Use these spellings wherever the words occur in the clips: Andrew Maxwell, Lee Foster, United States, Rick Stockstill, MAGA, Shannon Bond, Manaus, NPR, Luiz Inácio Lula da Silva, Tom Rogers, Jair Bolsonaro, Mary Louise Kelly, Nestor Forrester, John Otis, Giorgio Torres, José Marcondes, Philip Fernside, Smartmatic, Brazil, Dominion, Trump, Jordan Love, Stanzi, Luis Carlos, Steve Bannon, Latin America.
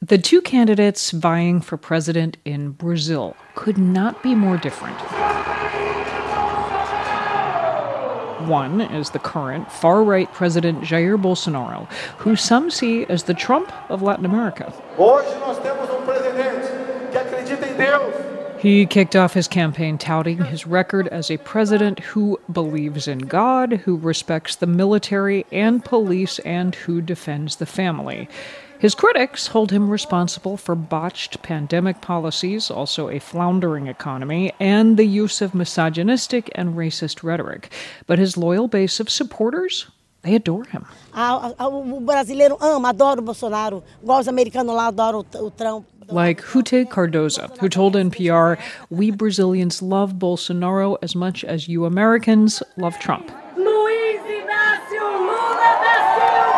The two candidates vying for president in Brazil could not be more different. One is the current far-right president Jair Bolsonaro, who some see as the Trump of Latin America. He kicked off his campaign touting his record as a president who believes in God, who respects the military and police, and who defends the family. His critics hold him responsible for botched pandemic policies, also a floundering economy, and the use of misogynistic and racist rhetoric. But his loyal base of supporters, they adore him. O brasileiro ama, adora o Bolsonaro. Igual os americanos lá adoram o Trump. Like Hute Cardosa, who told NPR, "We Brazilians love Bolsonaro as much as you Americans love Trump." Luiz Inácio Lula da Silva!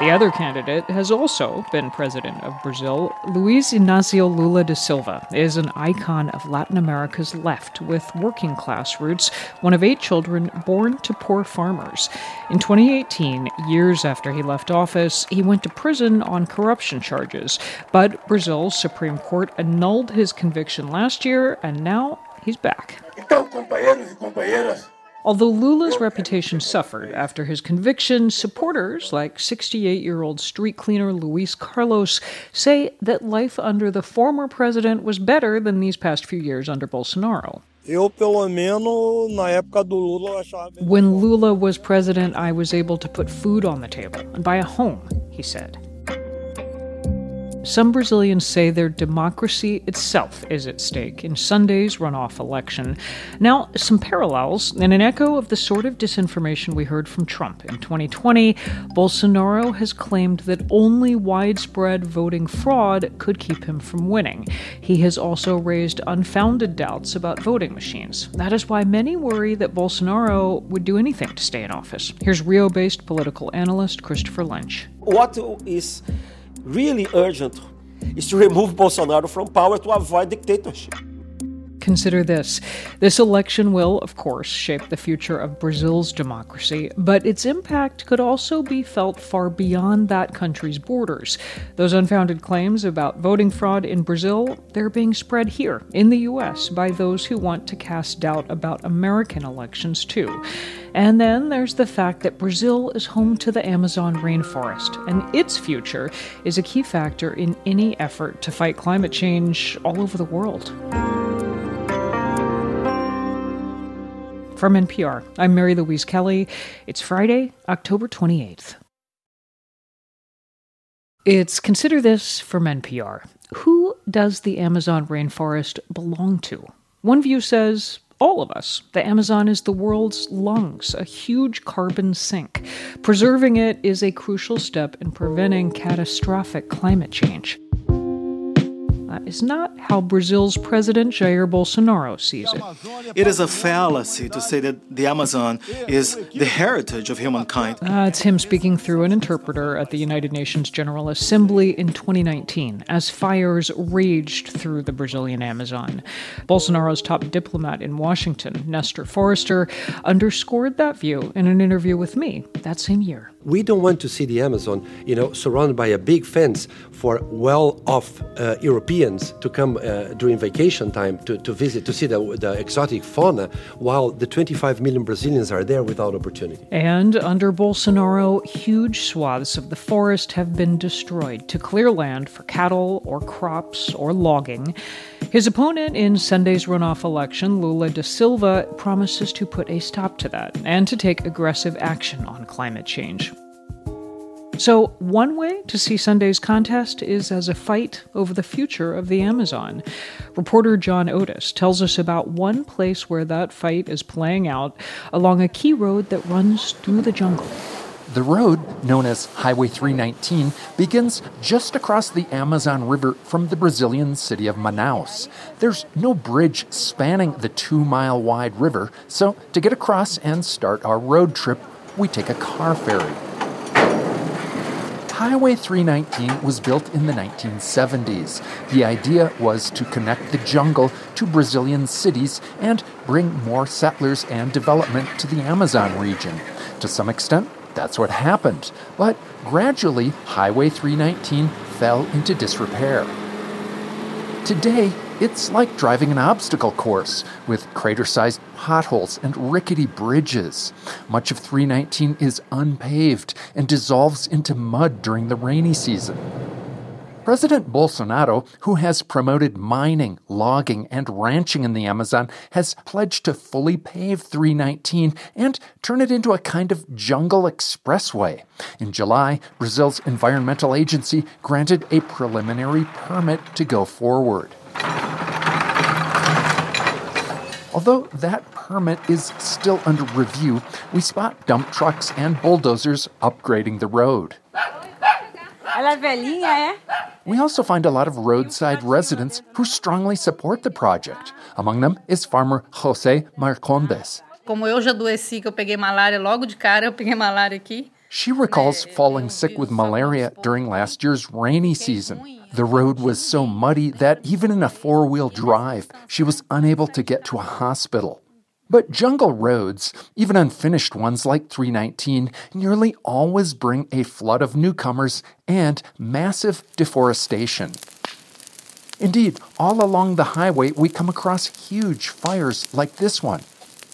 The other candidate has also been president of Brazil. Luiz Inácio Lula da Silva is an icon of Latin America's left with working-class roots, one of 8 children born to poor farmers. In 2018, years after he left office, he went to prison on corruption charges. But Brazil's Supreme Court annulled his conviction last year, and now he's back. Although Lula's reputation suffered after his conviction, supporters like 68-year-old street cleaner Luis Carlos say that life under the former president was better than these past few years under Bolsonaro. When Lula was president, I was able to put food on the table and buy a home, he said. Some Brazilians say their democracy itself is at stake in Sunday's runoff election. Now, some parallels and an echo of the sort of disinformation we heard from Trump in 2020. Bolsonaro has claimed that only widespread voting fraud could keep him from winning. He has also raised unfounded doubts about voting machines. That is why many worry that Bolsonaro would do anything to stay in office. Here's Rio-based political analyst Christopher Lynch. What is really urgent is to remove Bolsonaro from power to avoid dictatorship. Consider this. This election will, of course, shape the future of Brazil's democracy, but its impact could also be felt far beyond that country's borders. Those unfounded claims about voting fraud in Brazil, they're being spread here in the U.S. by those who want to cast doubt about American elections, too. And then there's the fact that Brazil is home to the Amazon rainforest, and its future is a key factor in any effort to fight climate change all over the world. From NPR, I'm Mary Louise Kelly. It's Friday, October 28th. It's Consider This from NPR. Who does the Amazon rainforest belong to? One view says, all of us. The Amazon is the world's lungs, a huge carbon sink. Preserving it is a crucial step in preventing catastrophic climate change. That is not how Brazil's president Jair Bolsonaro sees it. It is a fallacy to say that the Amazon is the heritage of humankind. It's him speaking through an interpreter at the United Nations General Assembly in 2019 as fires raged through the Brazilian Amazon. Bolsonaro's top diplomat in Washington, Nestor Forrester, underscored that view in an interview with me that same year. We don't want to see the Amazon, surrounded by a big fence for well-off Europeans to come during vacation time to visit, to see the exotic fauna, while the 25 million Brazilians are there without opportunity. And under Bolsonaro, huge swaths of the forest have been destroyed to clear land for cattle or crops or logging. His opponent in Sunday's runoff election, Lula da Silva, promises to put a stop to that and to take aggressive action on climate change. So one way to see Sunday's contest is as a fight over the future of the Amazon. Reporter John Otis tells us about one place where that fight is playing out along a key road that runs through the jungle. The road, known as Highway 319, begins just across the Amazon River from the Brazilian city of Manaus. There's no bridge spanning the 2-mile-wide river, so to get across and start our road trip, we take a car ferry. Highway 319 was built in the 1970s. The idea was to connect the jungle to Brazilian cities and bring more settlers and development to the Amazon region. To some extent, that's what happened. But gradually, Highway 319 fell into disrepair. Today, it's like driving an obstacle course with crater-sized potholes and rickety bridges. Much of 319 is unpaved and dissolves into mud during the rainy season. President Bolsonaro, who has promoted mining, logging, and ranching in the Amazon, has pledged to fully pave 319 and turn it into a kind of jungle expressway. In July, Brazil's environmental agency granted a preliminary permit to go forward. Although that permit is still under review, we spot dump trucks and bulldozers upgrading the road. We also find a lot of roadside residents who strongly support the project. Among them is farmer José Marcondes. She recalls falling sick with malaria during last year's rainy season. The road was so muddy that even in a four-wheel drive, she was unable to get to a hospital. But jungle roads, even unfinished ones like 319, nearly always bring a flood of newcomers and massive deforestation. Indeed, all along the highway, we come across huge fires like this one.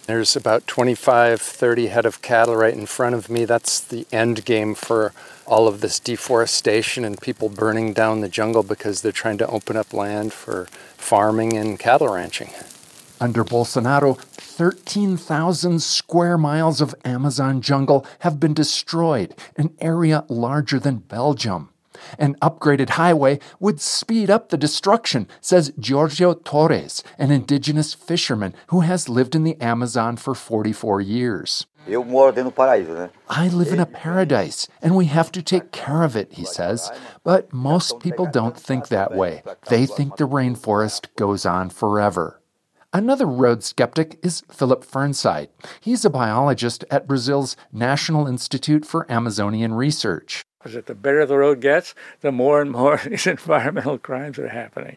There's about 25, 30 head of cattle right in front of me. That's the end game for all of this deforestation and people burning down the jungle because they're trying to open up land for farming and cattle ranching. Under Bolsonaro, 13,000 square miles of Amazon jungle have been destroyed, an area larger than Belgium. An upgraded highway would speed up the destruction, says Giorgio Torres, an indigenous fisherman who has lived in the Amazon for 44 years. I live in a paradise, and we have to take care of it, he says. But most people don't think that way. They think the rainforest goes on forever. Another road skeptic is Philip Fernside. He's a biologist at Brazil's National Institute for Amazonian Research. That the better the road gets, the more and more these environmental crimes are happening.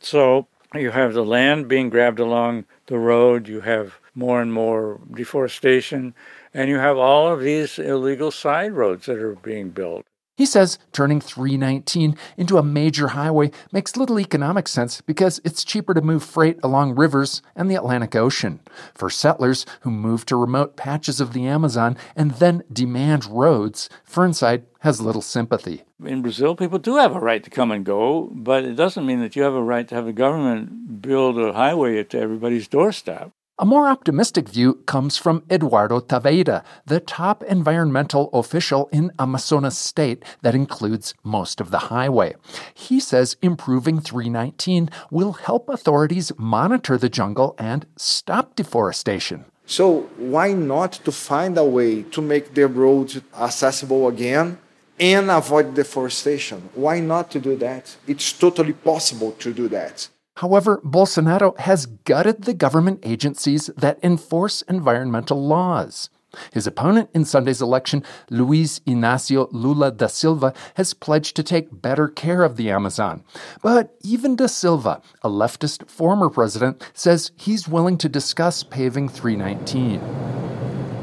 So you have the land being grabbed along the road, you have more and more deforestation, and you have all of these illegal side roads that are being built. He says turning 319 into a major highway makes little economic sense because it's cheaper to move freight along rivers and the Atlantic Ocean. For settlers who move to remote patches of the Amazon and then demand roads, Fernside has little sympathy. In Brazil, people do have a right to come and go, but it doesn't mean that you have a right to have the government build a highway to everybody's doorstep. A more optimistic view comes from Eduardo Taveira, the top environmental official in Amazonas state that includes most of the highway. He says improving 319 will help authorities monitor the jungle and stop deforestation. So why not to find a way to make the roads accessible again and avoid deforestation? Why not to do that? It's totally possible to do that. However, Bolsonaro has gutted the government agencies that enforce environmental laws. His opponent in Sunday's election, Luiz Inácio Lula da Silva, has pledged to take better care of the Amazon. But even da Silva, a leftist former president, says he's willing to discuss paving 319.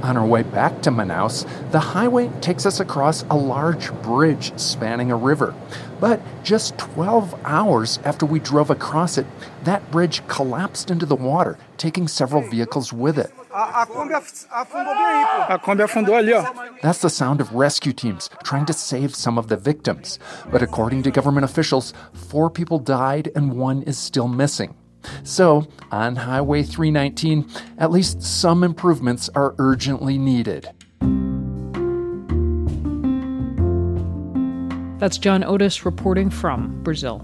On our way back to Manaus, the highway takes us across a large bridge spanning a river. But just 12 hours after we drove across it, that bridge collapsed into the water, taking several vehicles with it. That's the sound of rescue teams trying to save some of the victims. But according to government officials, 4 people died and 1 is still missing. So, on Highway 319, at least some improvements are urgently needed. That's John Otis reporting from Brazil.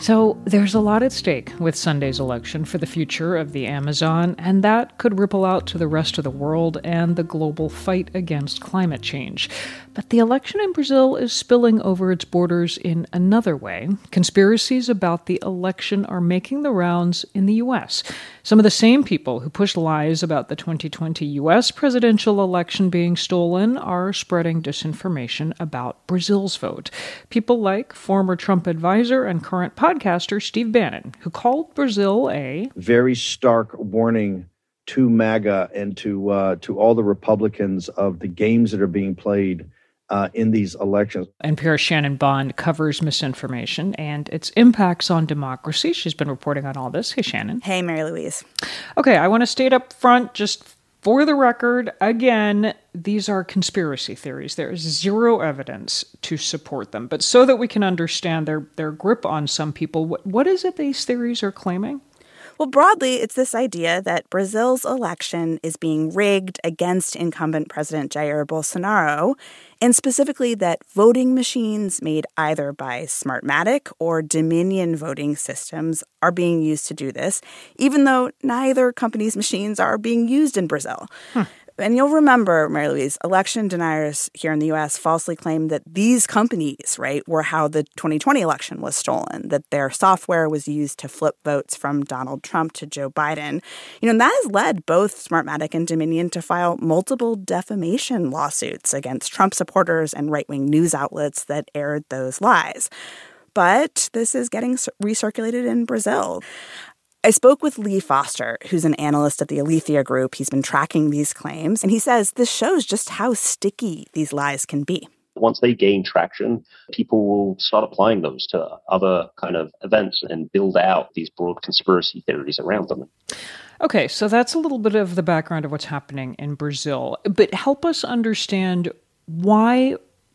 So, there's a lot at stake with Sunday's election for the future of the Amazon, and that could ripple out to the rest of the world and the global fight against climate change. But the election in Brazil is spilling over its borders in another way. Conspiracies about the election are making the rounds in the U.S. Some of the same people who pushed lies about the 2020 U.S. presidential election being stolen are spreading disinformation about Brazil's vote. People like former Trump advisor and current podcaster Steve Bannon, who called Brazil a very stark warning to MAGA and to all the Republicans of the games that are being played in these elections. NPR's Shannon Bond covers misinformation and its impacts on democracy. She's been reporting on all this. Hey, Shannon. Hey, Mary Louise. Okay, I want to state up front, just for the record, again, these are conspiracy theories. There is zero evidence to support them. But so that we can understand their grip on some people, what is it these theories are claiming? Well, broadly, it's this idea that Brazil's election is being rigged against incumbent President Jair Bolsonaro, and specifically that voting machines made either by Smartmatic or Dominion voting systems are being used to do this, even though neither company's machines are being used in Brazil. Huh. And you'll remember, Mary Louise, election deniers here in the U.S. falsely claimed that these companies, right, were how the 2020 election was stolen, that their software was used to flip votes from Donald Trump to Joe Biden. You know, and that has led both Smartmatic and Dominion to file multiple defamation lawsuits against Trump supporters and right-wing news outlets that aired those lies. But this is getting recirculated in Brazil. I spoke with Lee Foster, who's an analyst at the Aletheia Group. He's been tracking these claims, and he says this shows just how sticky these lies can be. Once they gain traction, people will start applying those to other kind of events and build out these broad conspiracy theories around them. Okay, so that's a little bit of the background of what's happening in Brazil. But help us understand why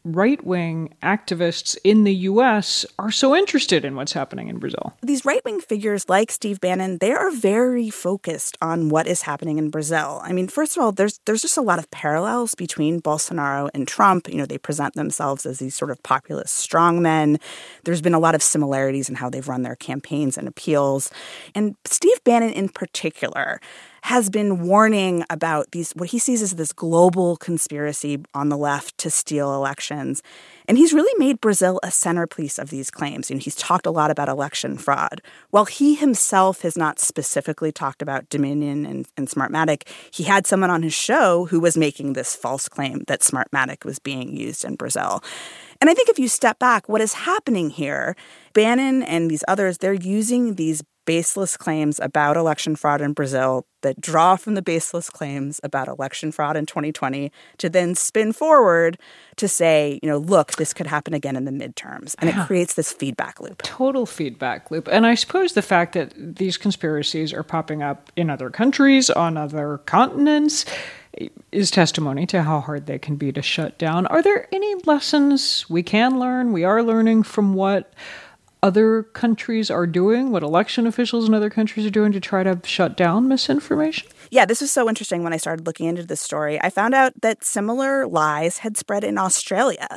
right-wing activists in the U.S. are so interested in what's happening in Brazil. These right-wing figures like Steve Bannon, they are very focused on what is happening in Brazil. I mean, first of all, there's just a lot of parallels between Bolsonaro and Trump. You know, they present themselves as these sort of populist strongmen. There's been a lot of similarities in how they've run their campaigns and appeals. And Steve Bannon in particular has been warning about these, what he sees as this global conspiracy on the left to steal elections. And he's really made Brazil a centerpiece of these claims. And he's talked a lot about election fraud. While he himself has not specifically talked about Dominion and Smartmatic, he had someone on his show who was making this false claim that Smartmatic was being used in Brazil. And I think if you step back, what is happening here, Bannon and these others, they're using these baseless claims about election fraud in Brazil that draw from the baseless claims about election fraud in 2020 to then spin forward to say, you know, look, this could happen again in the midterms. And it creates this feedback loop. Total feedback loop. And I suppose the fact that these conspiracies are popping up in other countries, on other continents, is testimony to how hard they can be to shut down. Are there any lessons we can learn, we are learning from what other countries are doing, what election officials in other countries are doing to try to shut down misinformation? Yeah, this was so interesting when I started looking into this story. I found out that similar lies had spread in Australia.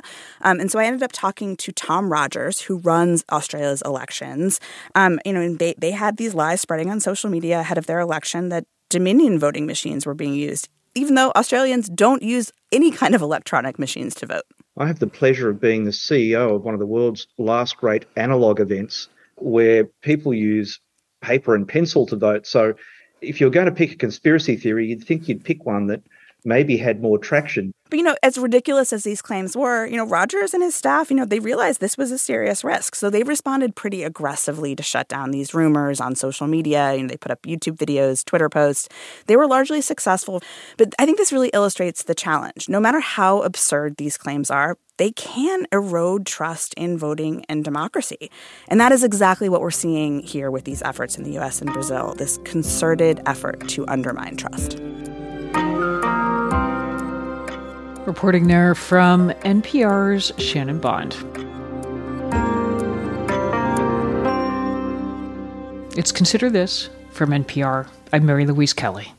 And so I ended up talking to Tom Rogers, who runs Australia's elections. You know, and they had these lies spreading on social media ahead of their election that Dominion voting machines were being used, even though Australians don't use any kind of electronic machines to vote. I have the pleasure of being the CEO of one of the world's last great analog events where people use paper and pencil to vote. So if you're going to pick a conspiracy theory, you'd think you'd pick one that maybe had more traction. But, you know, as ridiculous as these claims were, you know, Rogers and his staff, you know, they realized this was a serious risk. So they responded pretty aggressively to shut down these rumors on social media. You know, they put up YouTube videos, Twitter posts. They were largely successful. But I think this really illustrates the challenge. No matter how absurd these claims are, they can erode trust in voting and democracy. And that is exactly what we're seeing here with these efforts in the U.S. and Brazil, this concerted effort to undermine trust. Reporting there from NPR's Shannon Bond. It's Consider This from NPR. I'm Mary Louise Kelly.